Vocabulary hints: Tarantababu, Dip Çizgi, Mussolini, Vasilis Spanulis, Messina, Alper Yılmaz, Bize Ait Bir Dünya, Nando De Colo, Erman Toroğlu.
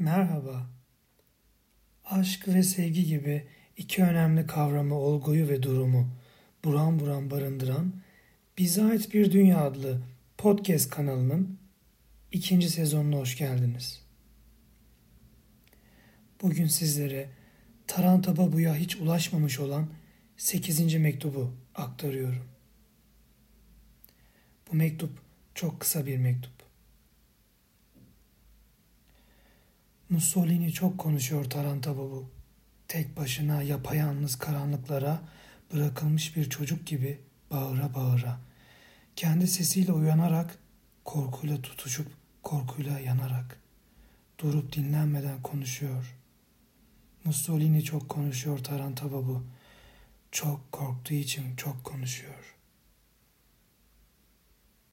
Merhaba. Aşk ve sevgi gibi iki önemli kavramı, olguyu ve durumu buram buram barındıran Bize Ait Bir Dünya adlı podcast kanalının 2. sezonuna hoş geldiniz. Bugün sizlere Tarantababu'ya hiç ulaşmamış olan 8. mektubu aktarıyorum. Bu mektup çok kısa bir mektup. Mussolini çok konuşuyor Tarantababu. Tek başına yapayalnız karanlıklara bırakılmış bir çocuk gibi bağıra bağıra. Kendi sesiyle uyanarak, korkuyla tutuşup, korkuyla yanarak. Durup dinlenmeden konuşuyor. Mussolini çok konuşuyor Tarantababu. Çok korktuğu için çok konuşuyor.